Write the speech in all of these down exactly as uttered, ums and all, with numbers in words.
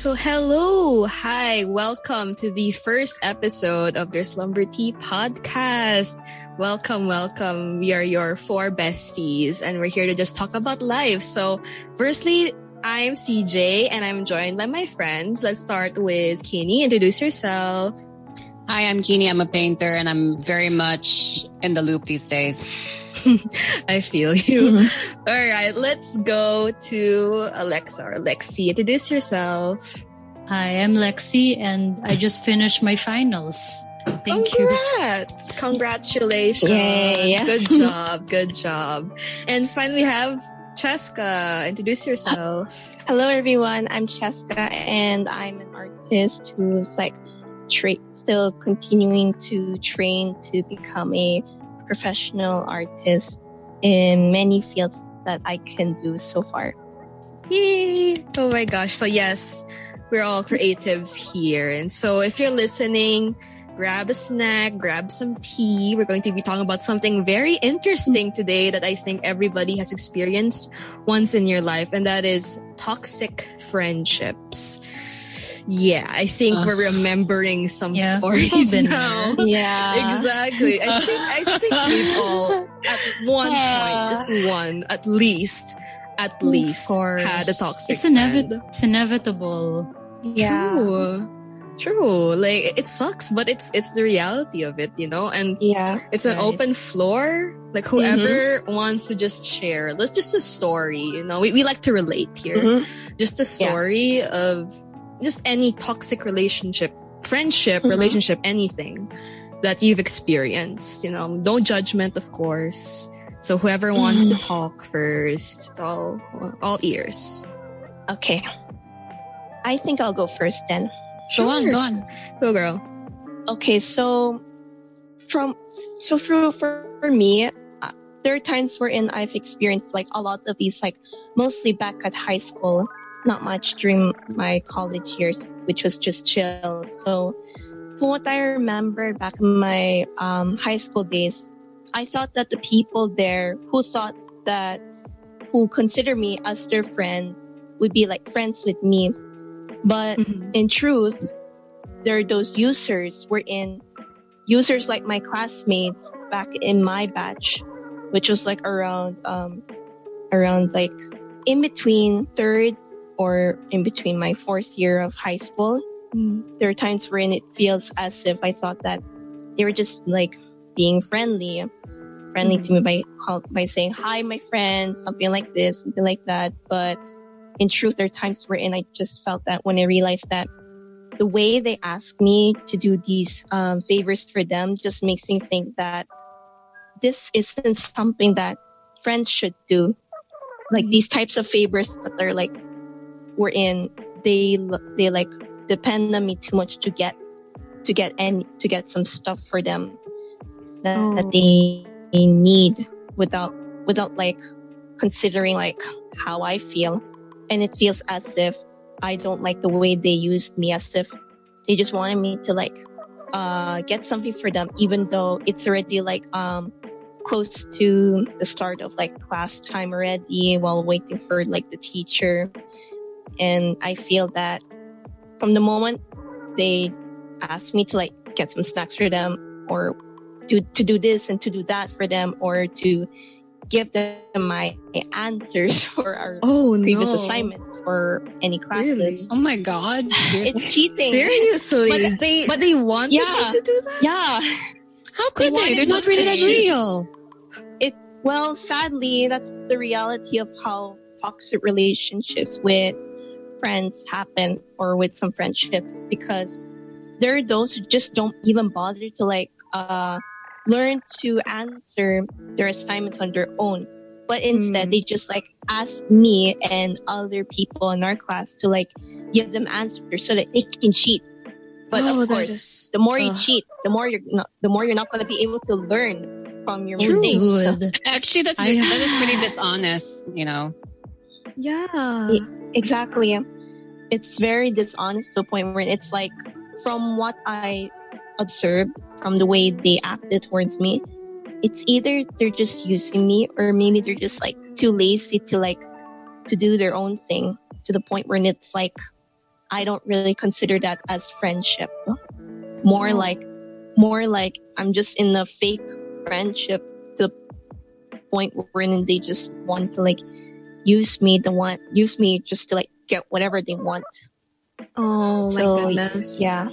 So hello, hi, welcome to the first episode of their Slumber Tea Podcast. Welcome, welcome. We are your four besties and we're here to just talk about life. So firstly, I'm C J and I'm joined by my friends. Let's start with Kini. Introduce yourself. Hi, I'm Kini. I'm a painter and I'm very much in the loop these days. I feel you. Mm-hmm. All right, let's go to Alexa or Lexi. Introduce yourself. Hi, I'm Lexi and I just finished my finals. Thank Congrats. you. Congratulations. Yay. Good job. Good job. And finally, we have Cheska. Introduce yourself. Uh, hello, everyone. I'm Cheska and I'm an artist who's like tra- still continuing to train to become a professional artist in many fields that I can do so far. Yay! Oh my gosh. So yes, we're all creatives here. And so if you're listening, grab a snack, grab some tea. We're going to be talking about something very interesting today that I think everybody has experienced once in your life, and that is toxic friendships. Yeah, I think uh, we're remembering some yeah, stories now. There. Yeah, exactly. I think I think we've all at one yeah. point, just one, at least, at of least, course. had a toxic. It's inevitable. It's inevitable. Yeah. True. True. Like it sucks, but it's it's the reality of it, you know. And yeah, it's an right. open floor. Like whoever mm-hmm. wants to just share, let's just a story. You know, we we like to relate here. Mm-hmm. Just a story yeah. of. Just any toxic relationship, friendship, mm-hmm. relationship, anything that you've experienced, you know, no judgment, of course. So whoever wants mm. to talk first, it's all, all ears. Okay. I think I'll go first then. Sure. Go on, go on. Go girl. Okay. So from, so for, for me, uh, there are times wherein I've experienced like a lot of these, like mostly back at high school. Not much during my college years, which was just chill. So from what I remember back in my um, high school days, I thought that the people there who thought that, who consider me as their friend would be like friends with me. But mm-hmm. in truth, there are those users wherein users like my classmates back in my batch, which was like around, um, around like in between third or in between my fourth year of high school, mm. there are times wherein it feels as if I thought that they were just like being friendly, friendly mm. to me by call, by saying, hi, my friend, something like this, something like that. But in truth, there are times wherein I just felt that when I realized that the way they asked me to do these um, favors for them just makes me think that this isn't something that friends should do. Like these types of favors that they're like, we're in, they, they like depend on me too much to get, to get any, to get some stuff for them that, oh. that they, they need without, without like considering like how I feel. And it feels as if I don't like the way they used me, as if they just wanted me to like, uh, get something for them, even though it's already like, um, close to the start of like class time already while waiting for like the teacher. And I feel that from the moment they asked me to like get some snacks for them or to, to do this and to do that for them or to give them my answers for our oh, previous no. assignments for any classes. Really? Oh my God. It's cheating. Seriously? But they, but they wanted yeah, you to do that? Yeah. How could they? they? They're not really that real. It, well, sadly, that's the reality of how toxic relationships with friends happen or with some friendships, because there are those who just don't even bother to like uh learn to answer their assignments on their own. But instead, mm. they just like ask me and other people in our class to like give them answers so that they can cheat. But oh, of course, is, the more you uh, cheat, the more you're not, the more you're not going to be able to learn from your dude. mistakes. So. Actually, that's I, that is pretty dishonest, you know. Yeah, exactly. It's very dishonest to a point where it's like, from what I observed, from the way they acted towards me, it's either they're just using me, or maybe they're just like too lazy to like to do their own thing, to the point where it's like I don't really consider that as friendship. More like, more like I'm just in a fake friendship to the point wherein they just want to like use me, the want use me just to like get whatever they want. Oh so, my goodness! Yeah,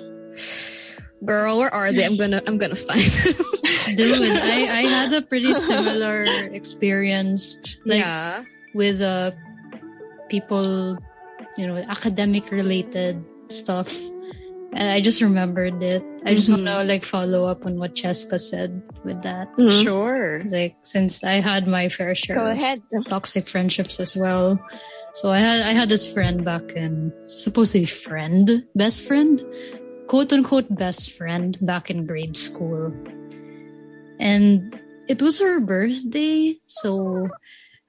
girl, where are they? I'm gonna, I'm gonna find them. Dude, I, I had a pretty similar experience. Like, yeah, with uh, people, you know, with academic related stuff. And I just remembered it. I just mm-hmm. want to like follow up on what Cheska said with that. Mm-hmm. Sure. Like, since I had my fair share Go of ahead. toxic friendships as well. So I had I had this friend back in, supposedly friend, best friend, quote unquote best friend back in grade school. And it was her birthday. So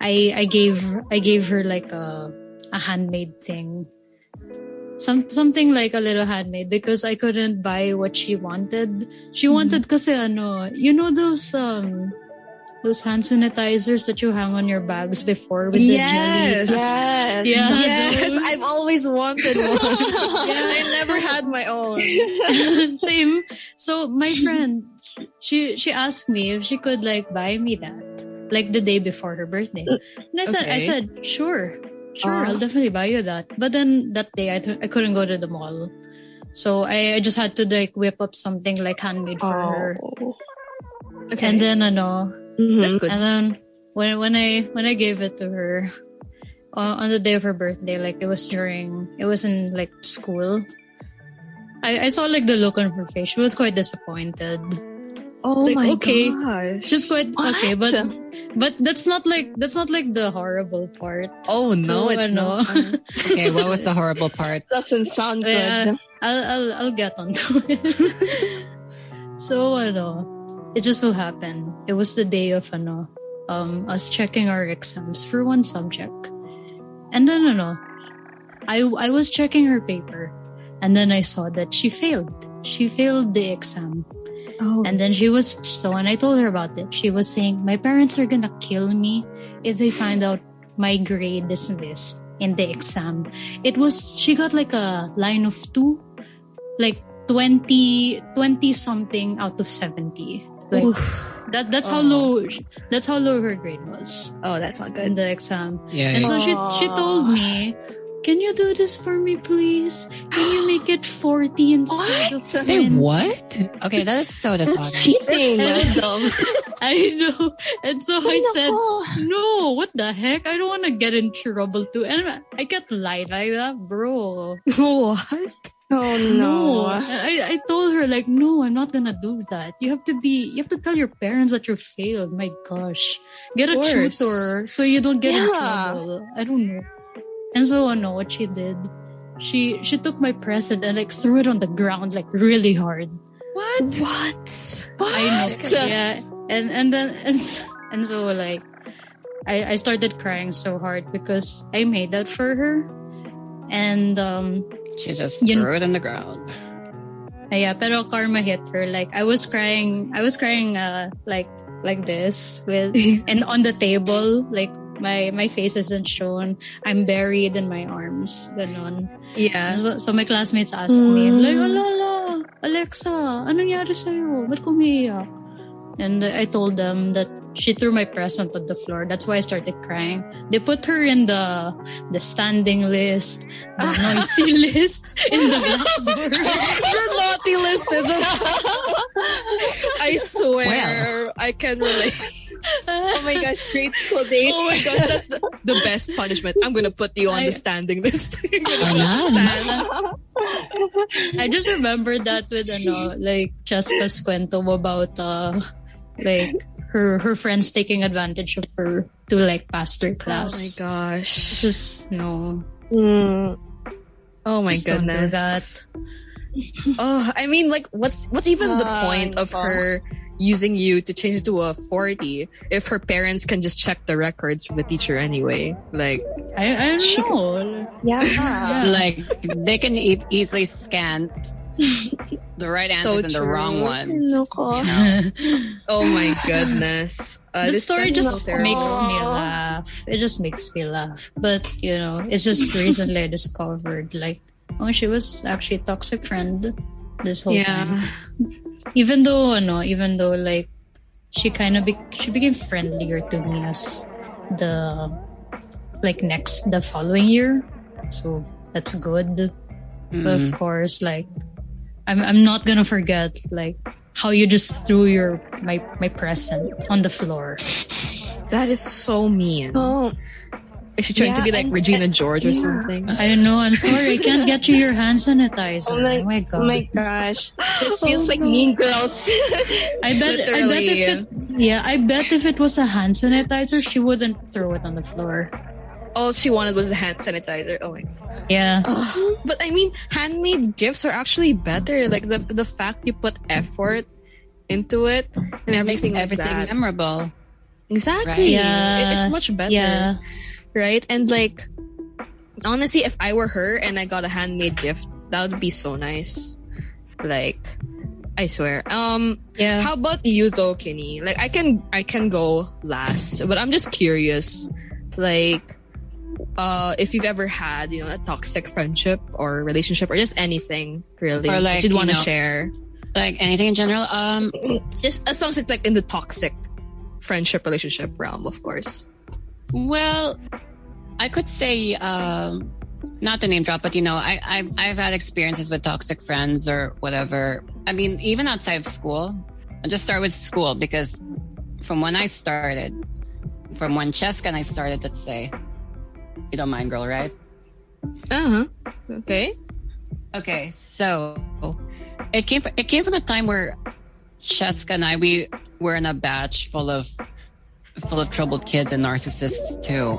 I I gave I gave her like a a handmade thing. Some, something like a little handmade because I couldn't buy what she wanted. She mm-hmm. wanted kasi ano, you know those um those hand sanitizers that you hang on your bags before with yes. the jellies? Yes, yeah, yes. I've always wanted one. yeah, I never so, had my own. Same. So my friend, she she asked me if she could like buy me that like the day before her birthday, and I said okay. I said sure. Sure, uh, I'll definitely buy you that. But then that day, I, th- I couldn't go to the mall. So I, I just had to like whip up something like handmade for oh. her. Okay. And then, ano, mm-hmm. that's good. And then when when I when I gave it to her uh, on the day of her birthday, like it was during, it was in like school. I, I saw like the look on her face. She was quite disappointed. Oh like, my okay. gosh. She's quite what? okay, but but that's not like that's not like the horrible part. Oh no, so, it's ano, not. Okay, what was the horrible part? Doesn't sound good. Yeah, I'll I'll I'll get onto it. So ano, it just so happened. It was the day of ano, um us checking our exams for one subject. And then ano, I I was checking her paper and then I saw that she failed. She failed the exam. Oh. And then she was, so when I told her about it, she was saying, my parents are gonna kill me if they find out my grade is this in the exam. It was, she got like a line of two, like twenty, twenty something out of seventy. Like, that, that's oh. how low, that's how low her grade was. Oh, that's not good. In the exam. Yeah, and yeah. so Aww. she she told me, can you do this for me, please? Can you make it forty instead what? of ten? Say what? Okay, that is so dishonest. That's so dumb. I know. And so I said, no, what the heck? I don't want to get in trouble too. And I can't lie like that, bro. What? Oh no. no. I, I told her like, no, I'm not gonna do that. You have to be, you have to tell your parents that you failed. My gosh. Get a tutor so you don't get yeah. in trouble. I don't know. And so, ano, what she did, she she took my present and like threw it on the ground like really hard. What? What? what? I know. Yeah. And and then and, and so like, I I started crying so hard because I made that for her, and um. She just threw it on the ground. Yeah, pero karma hit her. Like I was crying, I was crying uh like like this with and on the table like. My my face isn't shown. I'm buried in my arms. Ganon. Yeah. So, so my classmates asked mm. me, like, Alala, Alexa, anong yari sa'yo? Ba't kumiiyak? And I told them that she threw my present on the floor. That's why I started crying. They put her in the the standing list, the noisy list, in the blackboard. The naughty list. In the... I swear, wow. I can relate. Oh my gosh, great school date. Oh my gosh, that's the, the best punishment. I'm gonna put you on I, the standing list. I just remembered that with ano, like Cheska's kwento about uh, like. Her her friends taking advantage of her to like pass their class. Oh my gosh! Just no. Mm. Oh my Just goodness! Don't do that. Oh, I mean, like, what's what's even uh, the point of oh. her using you to change to a forty if her parents can just check the records from the teacher anyway? Like I, I don't sure. know. Yeah. yeah. Like they can e- easily scan. The right answer so and the wrong one. You know? Oh my goodness. Uh, the story just so makes me laugh. It just makes me laugh. But, you know, it's just recently I discovered, like, oh, she was actually a toxic friend this whole yeah. time. Even though, no, even though like she kind of be- she became friendlier to me as the like next the following year. So that's good. Mm. But of course, like I'm I'm not gonna forget like how you just threw your my my present on the floor. That is so mean. Oh. Is she trying yeah, to be like I'm, Regina George or yeah. something? I don't know. I'm sorry. I can't get you your hand sanitizer. Oh my, oh my, God. Oh my gosh. It feels oh like no. Mean Girls. I bet. Literally. I bet if it, yeah, I bet if it was a hand sanitizer, she wouldn't throw it on the floor. All she wanted was the hand sanitizer. Oh my God. Yeah. Ugh. But I mean, handmade gifts are actually better. Like the the fact you put effort into it and everything like everything that. Memorable. Exactly. Right? Yeah. It, it's much better. Yeah. Right? And like, honestly, if I were her and I got a handmade gift, that would be so nice. Like, I swear. Um, yeah. How about you though, Kenny? Like, I can, I can go last, but I'm just curious. Like, uh, if you've ever had, you know, a toxic friendship or relationship or just anything really or like, that you'd want to you know, share. Like anything in general? Um, just as long as it's like in the toxic friendship relationship realm, of course. Well, I could say, um, not to name drop, but you know, I, I've, I've had experiences with toxic friends or whatever. I mean, even outside of school, I'll just start with school because from when I started, from when Cheska and I started, let's say, you don't mind, girl, right? Uh-huh. Okay. Okay. So it came from, it came from a time where Cheska and I, we were in a batch full of full of troubled kids and narcissists too.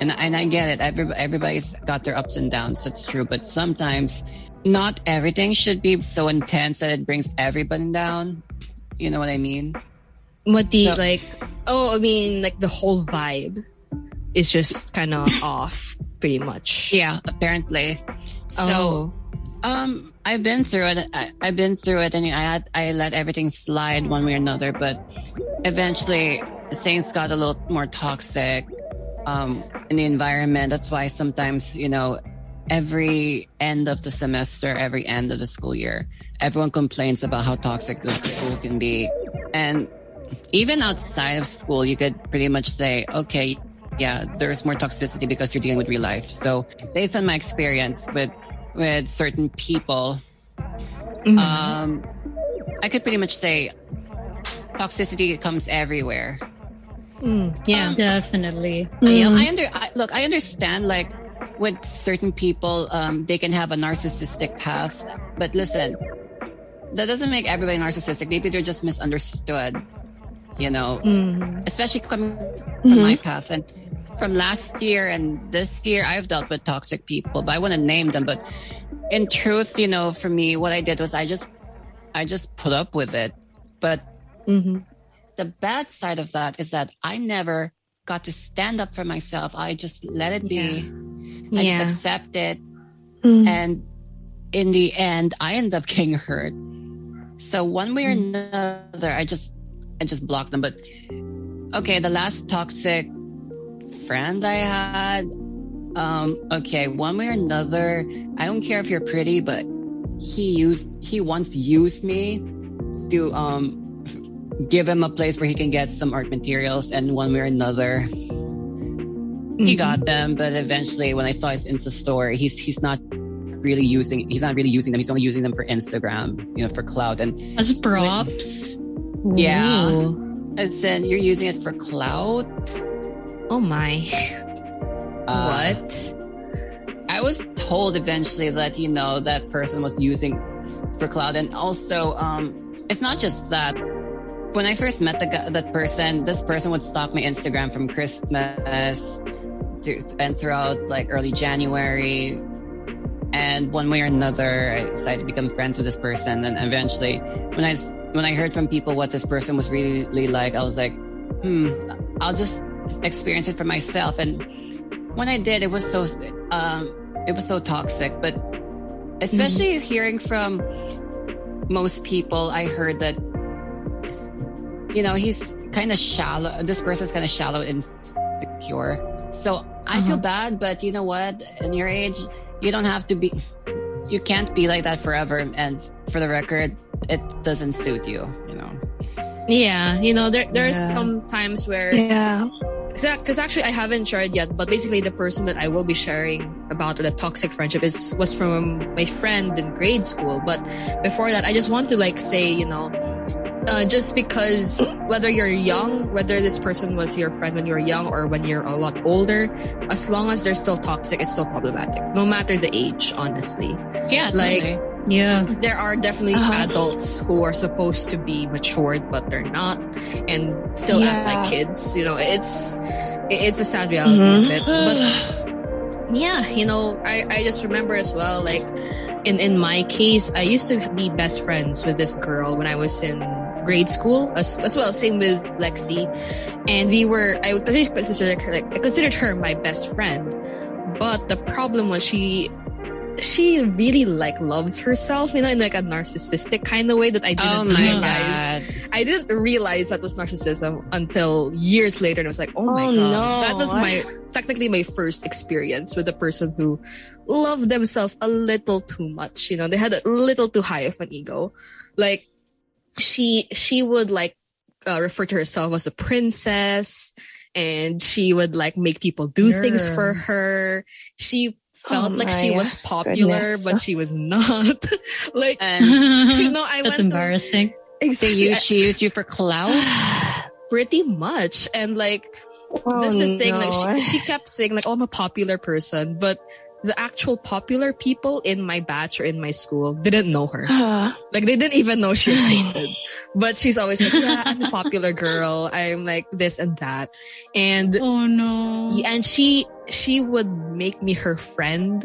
And and I get it. Everybody, everybody's got their ups and downs. That's true. But sometimes not everything should be so intense that it brings everybody down. You know what I mean? What do you so, like? Oh, I mean, like the whole vibe is just kind of off pretty much. Yeah, apparently. Oh. So, um, I've been through it. I, I've been through it and I had, I let everything slide one way or another, but eventually things got a little more toxic um, in the environment. That's why sometimes, you know, every end of the semester, every end of the school year, everyone complains about how toxic the school can be. And even outside of school, you could pretty much say, okay, yeah, there's more toxicity because you're dealing with real life. So based on my experience with, with certain people, mm-hmm. um, I could pretty much say toxicity comes everywhere. Mm, yeah, um, definitely. Mm. I, I under I, look. I understand. Like with certain people, um, they can have a narcissistic path. But listen, that doesn't make everybody narcissistic. Maybe they're just misunderstood. You know, mm. especially coming from mm-hmm. my path and from last year and this year, I've dealt with toxic people, but I want to name them. But in truth, you know, for me, what I did was I just, I just put up with it. But mm-hmm. the bad side of that is that I never got to stand up for myself. I just let it be. Yeah. I yeah. just accept it. Mm-hmm. And in the end, I end up getting hurt. So one way or mm-hmm. another, I just, I just blocked them. But okay, the last toxic friend I had, um, okay, one way or another, I don't care if you're pretty, but he used, he once used me to, um, give him a place where he can get some art materials, and one way or another, mm-hmm. he got them. But eventually, when I saw his Insta story, he's he's not really using he's not really using them. He's only using them for Instagram, you know, for clout and as props. When, yeah, and then you're using it for clout. Oh my! Uh, what? I was told eventually that you know that person was using for clout, and also um, it's not just that. When I first met the that person, this person would stalk my Instagram from Christmas to, and throughout like early January. And one way or another, I decided to become friends with this person. And eventually, when I when I heard from people what this person was really like, I was like, hmm, I'll just experience it for myself. And when I did, it was so um, it was so toxic. But especially mm-hmm. hearing from most people, I heard that. You know, he's kind of shallow. This person's kind of shallow and insecure. So I uh-huh. feel bad, but you know what? In your age, you don't have to be, you can't be like that forever. And for the record, it doesn't suit you, you know? Yeah. You know, there there's yeah. some times where... Yeah. Because actually, I haven't shared yet, but basically the person that I will be sharing about the toxic friendship is was from my friend in grade school. But before that, I just want to like say, you know, uh, just because whether you're young, whether this person was your friend when you were young or when you're a lot older, as long as they're still toxic, it's still problematic. No matter the age, honestly. Yeah, like... Totally. Yeah, there are definitely uh-huh. adults who are supposed to be matured but they're not, and still yeah. act like kids. You know, it's it's a sad reality mm-hmm. of it. But yeah, you know, I, I just remember as well. Like in in my case, I used to be best friends with this girl when I was in grade school as, as well. Same with Lexi, and we were. I would considered her, like I considered her my best friend, but the problem was she. she really like loves herself, you know, in like a narcissistic kind of way that I didn't oh realize. God. I didn't realize that was narcissism until years later, and I was like, oh my oh, God. No. That was my technically my first experience with a person who loved themselves a little too much. You know, they had a little too high of an ego. Like she she would like uh, refer to herself as a princess, and she would like make people do Girl. things for her. She felt oh like she was popular, goodness. but she was not. Like, um, you know, I that's went. That's embarrassing. To, exactly. Use, she used you for clout? Pretty much. And like, oh, this is the thing, no. like, she, she kept saying, like, oh, I'm a popular person, but the actual popular people in my batch or in my school didn't know her. Like, they didn't even know she existed. But she's always like, yeah, I'm a popular girl. I'm like this and that. And, oh no. And she, she would make me her friend.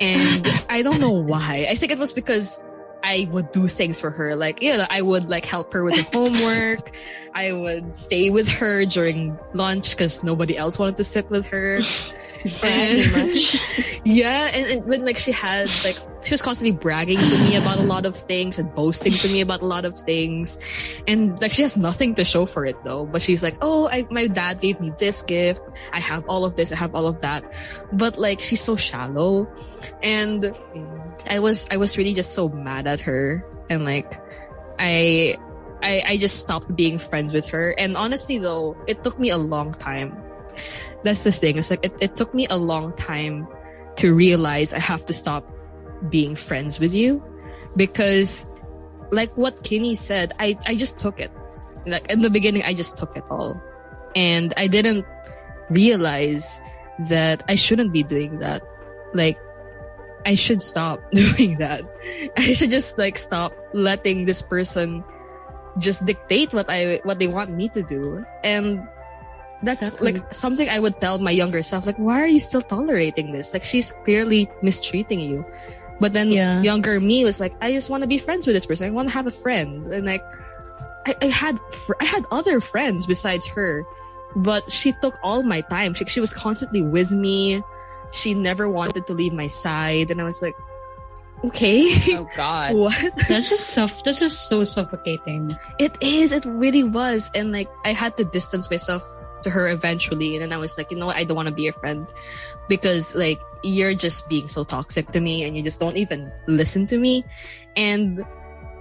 And I don't know why. I think it was because I would do things for her. Like, you know, I would like help her with her homework. I would stay with her during lunch because nobody else wanted to sit with her. And, yeah. And, and when like she had like, she was constantly bragging to me about a lot of things and boasting to me about a lot of things. And like, she has nothing to show for it though. But she's like, oh, I, my dad gave me this gift. I have all of this. I have all of that. But like, she's so shallow. And I was, I was really just so mad at her. And like, I, I, I just stopped being friends with her. And honestly though, it took me a long time. That's the thing. It's like, it, it took me a long time to realize I have to stop being friends with you, because like what Kenny said, I, I just took it. Like in the beginning, I just took it all. And I didn't realize that I shouldn't be doing that. Like, I should stop doing that. I should just like stop letting this person just dictate what I, what they want me to do. And that's exactly. like something I would tell my younger self, like, why are you still tolerating this? Like, she's clearly mistreating you. But then yeah. younger me was like, I just want to be friends with this person. I want to have a friend. And like, I, I had, fr- I had other friends besides her, but she took all my time. She, she was constantly with me. She never wanted to leave my side. And I was like, okay. Oh God. What? That's just suff- That's just so suffocating. It is. It really was. And like, I had to distance myself to her eventually, and then I was like, you know what, I don't want to be your friend, because like you're just being so toxic to me and you just don't even listen to me. And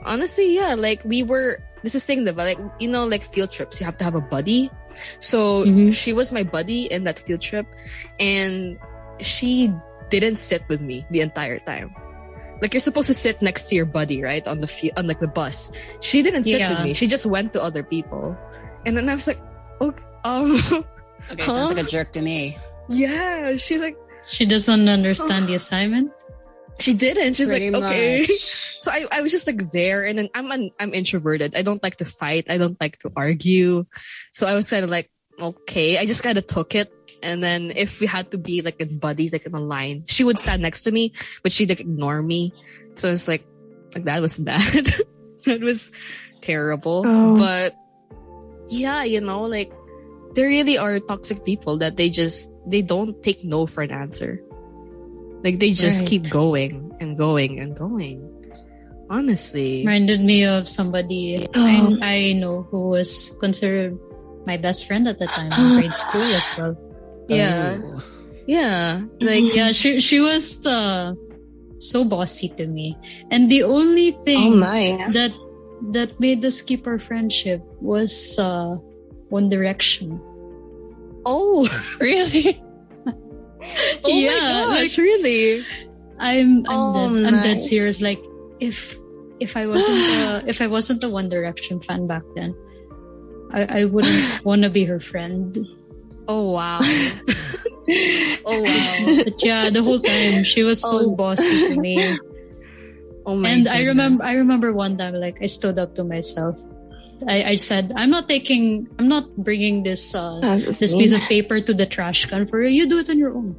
honestly, yeah, like we were this is thing that like, you know, like field trips, you have to have a buddy. So mm-hmm. she was my buddy in that field trip, and she didn't sit with me the entire time. Like, you're supposed to sit next to your buddy, right, on the f- on like the bus. She didn't sit yeah. with me. She just went to other people. And then I was like, okay, um, okay, huh? Sounds like a jerk to me. Yeah, she's like, she doesn't understand uh, the assignment. She didn't. She's Pretty like, much. okay. So I, I was just like there, and then I'm an, I'm introverted. I don't like to fight. I don't like to argue. So I was kind of like, okay, I just kind of took it. And then if we had to be like in buddies, like in a line, she would stand next to me, but she'd like ignore me. So it's like, like that was bad. That was terrible. Oh. But yeah, you know, like there really are toxic people that they just, they don't take no for an answer. Like they just right. keep going and going and going. Honestly. Reminded me of somebody oh. I, I know who was considered my best friend at the time in grade school as well. Yeah. Oh. Yeah. Like, yeah, she, she was, uh, so bossy to me. And the only thing oh my. that that made us keep our friendship was uh, One Direction. Oh, really? oh yeah, my gosh, like, really? I'm I'm, oh, dead, I'm dead serious. Like if if I wasn't a, if I wasn't a One Direction fan back then, I, I wouldn't want to be her friend. Oh wow! oh wow! But yeah, the whole time she was so oh. bossy to me. Oh my! And goodness. I remember, I remember one time, like I stood up to myself. I, I said, I'm not taking, I'm not bringing this uh, this piece of paper to the trash can for you. You do it on your own.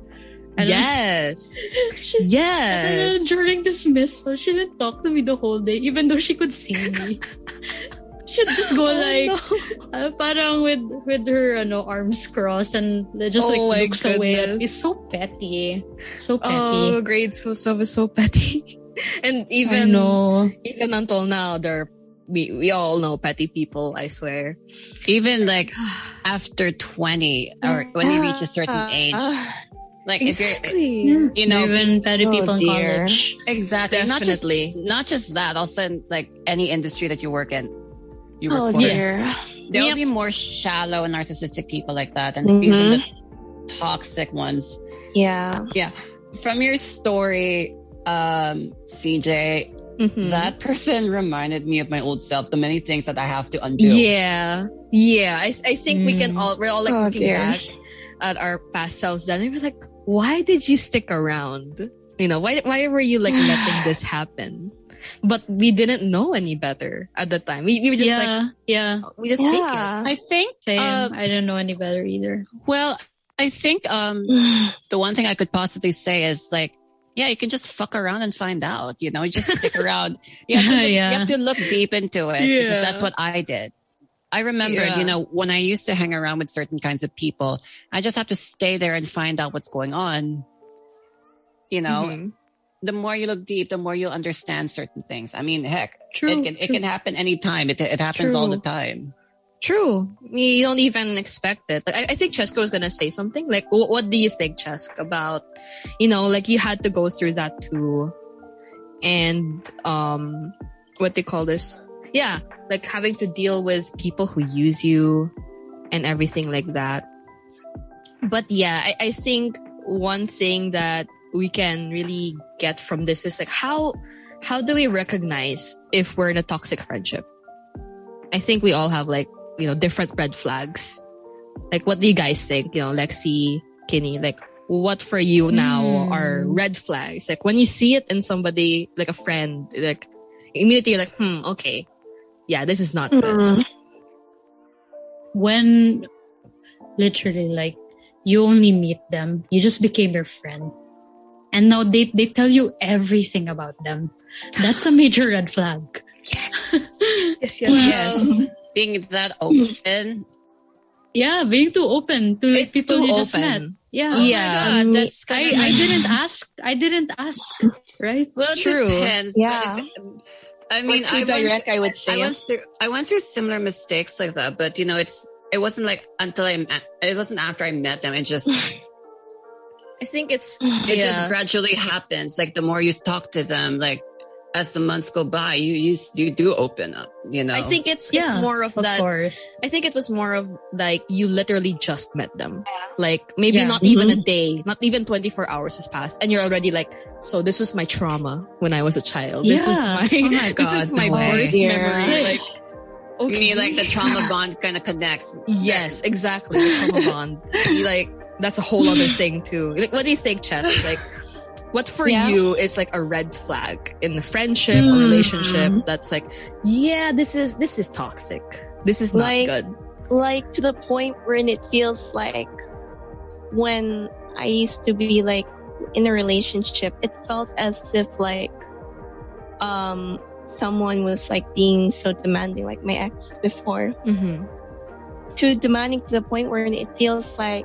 And yes. She, yes. During dismissal, she didn't talk to me the whole day, even though she could see me. She'd just go oh, like, no. uh, parang with with her, ano, arms crossed and just like oh, looks away. It's so petty, so petty. Oh, grade school stuff is so petty, and even even until now, they're. We we all know petty people, I swear. Even like after twenty or when you reach a certain age, like exactly. if you're, you know, even petty oh people dear. in college, exactly. Definitely, not just, not just that. Also, like any industry that you work in, you work oh, for. Yeah. There will yep. be more shallow, narcissistic people like that, and mm-hmm. people the toxic ones. Yeah, yeah. From your story, um, C J. Mm-hmm. That person reminded me of my old self. The many things that I have to undo. Yeah, yeah. I, I think mm. we can all we're all like oh, looking dear. back at our past selves. Then it was like, why did you stick around? You know, why why were you like letting this happen? But we didn't know any better at the time. We, we were just yeah, like, yeah, we just yeah. take it. I think uh, I didn't know any better either. Well, I think um, the one thing I could possibly say is like. Yeah, you can just fuck around and find out, you know, you just stick around. You have, to look, yeah. you have to look deep into it yeah. because that's what I did. I remember, yeah. you know, when I used to hang around with certain kinds of people, I just have to stay there and find out what's going on. You know, mm-hmm. the more you look deep, the more you'll understand certain things. I mean, heck, true, it can, it can happen anytime. It it happens true. all the time. True. You don't even expect it. I, I think Chesko is going to say something. Like, w- what do you think, Chesk, about, you know, like you had to go through that too. And, um, what they call this? Yeah. Like having to deal with people who use you and everything like that. But yeah, I, I think one thing that we can really get from this is like, how, how do we recognize if we're in a toxic friendship? I think we all have like, you know, different red flags. Like, what do you guys think? You know, Lexi, Kinney, like, what for you now mm. are red flags? Like, when you see it in somebody, like a friend, like, immediately you're like, hmm, okay. Yeah, this is not good. Mm. When literally, like, you only meet them, you just became their friend. And now they, they tell you everything about them. That's a major red flag. Yes, yes, yes. Wow. Being that open. Yeah, being too open to like it's people you open. just met. Yeah, oh yeah. God, that's I, like... I didn't ask. I didn't ask. Right? Well, true. Depends, yeah. I mean, I direct. Once, I would say. I went through. I went through similar mistakes like that, but you know, it's. It wasn't like until I. Met, it wasn't after I met them. It just. I think it's. It yeah. just gradually happens. Like the more you talk to them, like. As the months go by, you you, you do open up, you know? I think it's, it's yeah, more of, of that. Course. I think it was more of like you literally just met them. Yeah. Like maybe yeah. not mm-hmm. even a day, not even twenty-four hours has passed. And you're already like, so this was my trauma when I was a child. Yeah. This was my, oh my God, this is my no worst way. memory. Yeah. Like, okay. You mean like the trauma bond kind of connects? Yes, exactly. The trauma bond. Like, that's a whole other thing too. Like, what do you think, Chess? Like, what for yeah. you is like a red flag in a friendship mm. or relationship that's like, yeah, this is this is toxic. This is like, not good. Like to the point wherein it feels like when I used to be like in a relationship, it felt as if like um someone was like being so demanding, like my ex before. Mm-hmm. Too demanding to the point wherein it feels like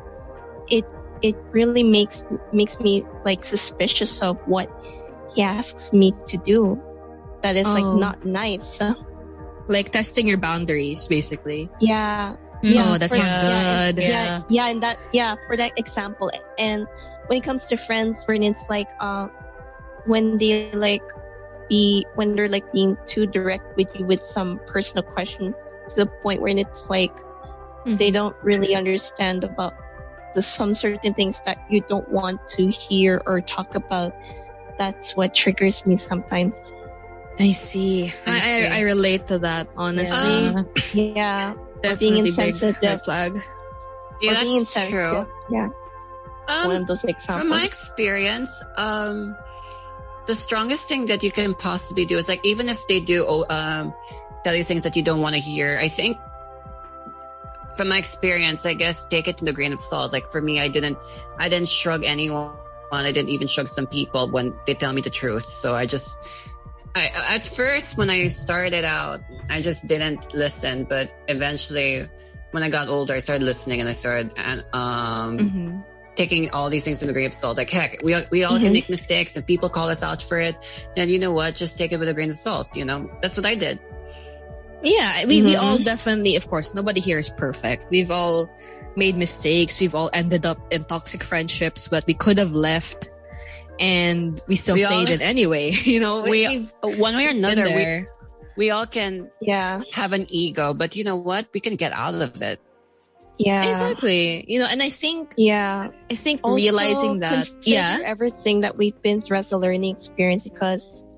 it. It really makes makes me like suspicious of what he asks me to do. That is oh. like not nice. Like testing your boundaries, basically. Yeah. Mm-hmm. Yeah oh, that's for, not good. Yeah, yeah. yeah, yeah, and that yeah for that example. And when it comes to friends, when it's like uh, when they like be when they're like being too direct with you with some personal questions to the point where it's like mm-hmm. they don't really understand about the some certain things that you don't want to hear or talk about. That's what triggers me sometimes. I see. I, I, see. I, I relate to that, honestly. Um, yeah. Definitely being insensitive. Big red flag. Yeah, that's true. Yeah. Um, One of those examples. From my experience, um, the strongest thing that you can possibly do is like, even if they do um, tell you things that you don't want to hear, I think from my experience, I guess, take it in a grain of salt. Like for me, I didn't, I didn't shrug anyone. I didn't even shrug some people when they tell me the truth. So I just... I, at first, when I started out, I just didn't listen. But eventually, when I got older, I started listening and I started and, um, mm-hmm. taking all these things in the grain of salt. Like, heck, we, we all mm-hmm. can make mistakes and people call us out for it. And you know what? Just take it with a grain of salt. You know, that's what I did. Yeah, we, mm-hmm. we all definitely, of course, nobody here is perfect. We've all made mistakes. We've all ended up in toxic friendships, but we could have left. And we still we stayed all, in anyway, you know. We one way or another, we, we all can yeah. have an ego, but you know what? We can get out of it. Yeah, exactly. You know, and I think yeah, I think also realizing that yeah, everything that we've been through as a learning experience because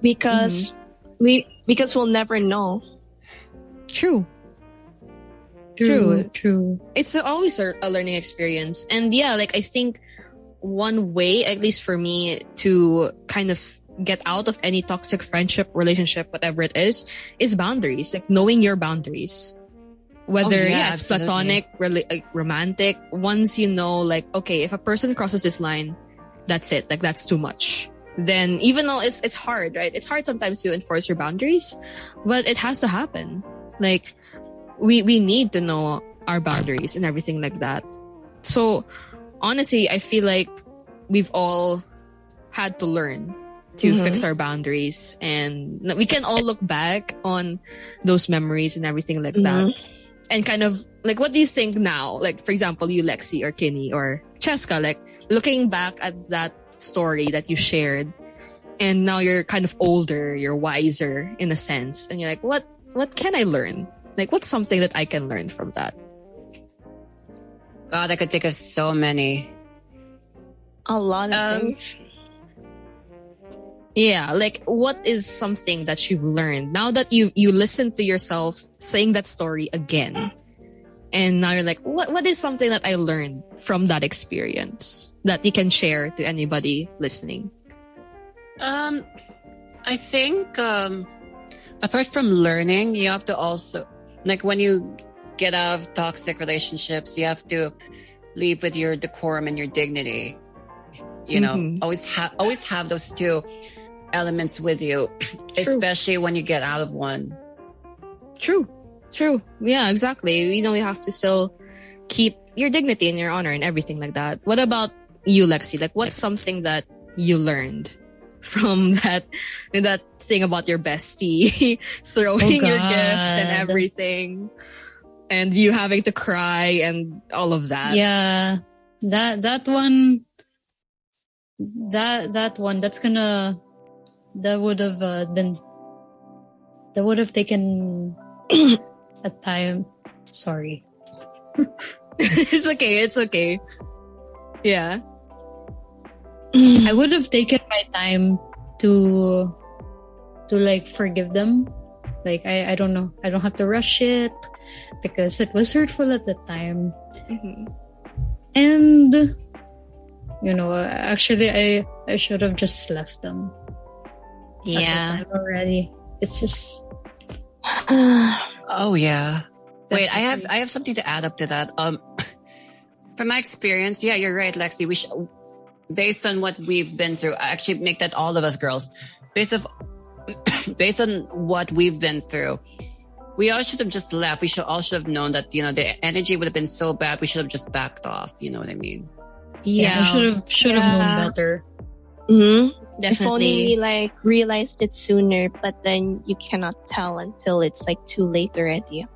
because mm-hmm. we because we'll never know. True. True. True. True. It's always a, a learning experience, and yeah, like I think. One way, at least for me, to kind of get out of any toxic friendship, relationship, whatever it is, is boundaries. Like knowing your boundaries. Whether oh, yeah, yeah, it's platonic, rela- like romantic, once you know, like, okay, if a person crosses this line, that's it. Like, that's too much. Then, even though it's, it's hard, right? It's hard sometimes to enforce your boundaries, but it has to happen. Like, we, we need to know our boundaries and everything like that. So, honestly, I feel like we've all had to learn to mm-hmm. fix our boundaries, and we can all look back on those memories and everything like mm-hmm. that. And kind of like, what do you think now? Like, for example, you, Lexi, or Kinney, or Cheska, like looking back at that story that you shared, and now you're kind of older, you're wiser in a sense, and you're like, what, what can I learn? Like, what's something that I can learn from that? God, I could think of so many. A lot of um, things. Yeah, like what is something that you've learned now that you you listen to yourself saying that story again, and now you're like, what what is something that I learned from that experience that you can share to anybody listening? Um, I think um, apart from learning, you have to also like when you. Get out of toxic relationships, you have to leave with your decorum and your dignity, you know. Mm-hmm. always have always have those two elements with you. True. Especially when you get out of one. True true Yeah, exactly. You know, you have to still keep your dignity and your honor and everything like that. What about you, Lexi? Like, what's something that you learned from that that thing about your bestie throwing oh your gift and everything? And you having to cry and all of that. Yeah, that that one, that that one, that's gonna, that would have uh, been, that would have taken a time. Sorry, it's okay. It's okay. Yeah, I would have taken my time to, to like forgive them. Like I, I don't know. I don't have to rush it. Because it was hurtful at the time. Mm-hmm. And, you know, actually, I, I should have just left them. Yeah. The already. It's just... oh, yeah. Definitely. Wait, I have I have something to add up to that. Um, From my experience, yeah, you're right, Lexi. We sh- Based on what we've been through, I actually make that all of us girls. Based, of, based on what we've been through... We all should have just left. We should all should have known that, you know, the energy would have been so bad. We should have just backed off. You know what I mean? Yeah, yeah. should have should have yeah. known better. Mm-hmm. Definitely. If only we like realized it sooner, but then you cannot tell until it's like too late already.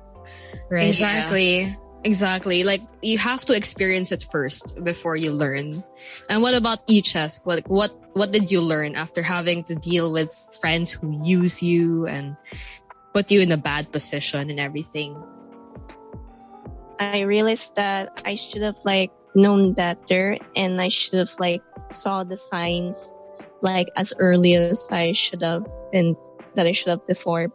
Right. Exactly. Yeah. Exactly. Like, you have to experience it first before you learn. And what about you, Chesk? What, what, what did you learn after having to deal with friends who use you and put you in a bad position and everything? I realized that I should have, like, known better, and I should have, like, saw the signs, like, as early as I should have been, that I should have before.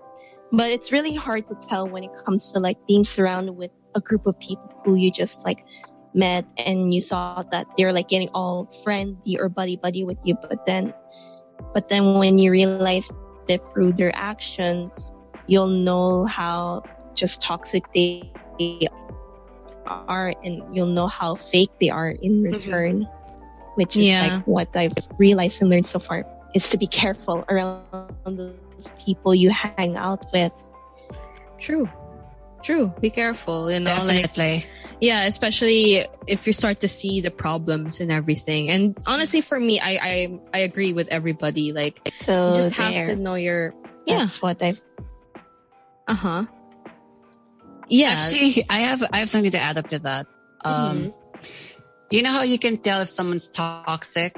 But it's really hard to tell when it comes to, like, being surrounded with a group of people who you just, like, met and you saw that they're, like, getting all friendly or buddy buddy with you, but then but then when you realize that through their actions, you'll know how just toxic they are, and you'll know how fake they are in return. Mm-hmm. Which is, yeah, like, what I've realized and learned so far is to be careful around those people you hang out with. True. True. Be careful, you know. Definitely. Like, yeah, especially if you start to see the problems and everything. And honestly, for me, I I, I agree with everybody. Like, so you just there. have to know your... Yeah. That's what I've... Uh-huh. Yeah. Actually, I have, I have something to add up to that. Um, mm-hmm. You know how you can tell if someone's toxic?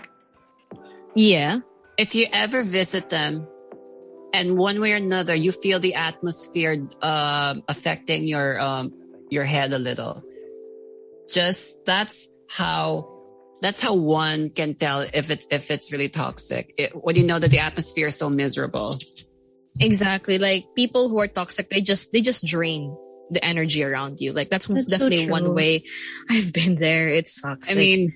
Yeah. If you ever visit them, and one way or another, you feel the atmosphere uh, affecting your um, your head a little. Just that's how that's how one can tell if it's if it's really toxic. It, when you know that the atmosphere is so miserable. Exactly, like people who are toxic, they just they just drain the energy around you. Like that's, that's definitely so one way. I've been there. It sucks. I like, mean,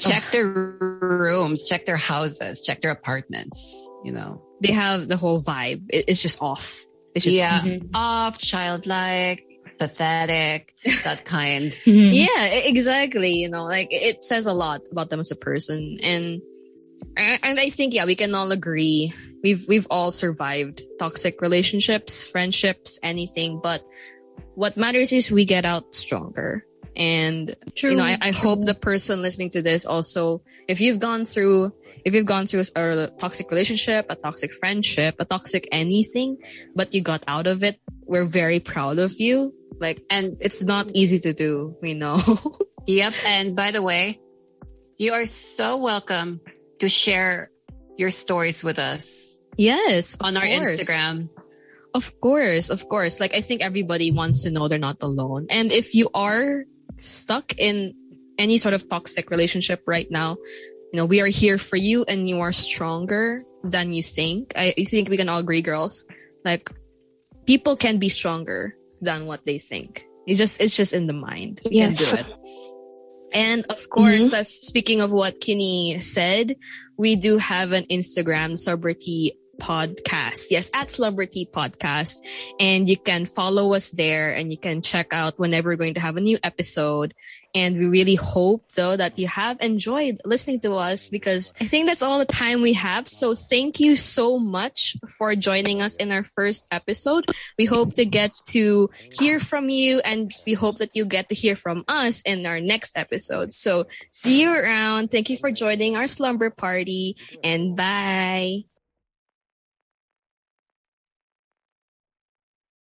check ugh. their rooms, check their houses, check their apartments. You know. They have the whole vibe. It's just off. It's just yeah. mm-hmm. off, childlike, pathetic, that kind. Mm-hmm. Yeah, exactly. You know, like it says a lot about them as a person. And and I think, yeah, we can all agree. We've we've all survived toxic relationships, friendships, anything. But what matters is we get out stronger. And True. you know, I, I hope the person listening to this also, if you've gone through If you've gone through a toxic relationship, a toxic friendship, a toxic anything, but you got out of it, we're very proud of you. Like, and it's not easy to do, we know. Yep. And by the way, you are so welcome to share your stories with us. Yes. On our course. Instagram. Of course. Of course. Like, I think everybody wants to know they're not alone. And if you are stuck in any sort of toxic relationship right now, you know, we are here for you, and you are stronger than you think. I think we can all agree, girls. Like, people can be stronger than what they think. It's just, it's just in the mind. You yeah. can do it. And of course, mm-hmm. as speaking of what Kinney said, we do have an Instagram, Slumber Tea Podcast. Yes, at Slumber Tea Podcast. And you can follow us there, and you can check out whenever we're going to have a new episode. And we really hope, though, that you have enjoyed listening to us, because I think that's all the time we have. So thank you so much for joining us in our first episode. We hope to get to hear from you, and we hope that you get to hear from us in our next episode. So see you around. Thank you for joining our slumber party, and bye.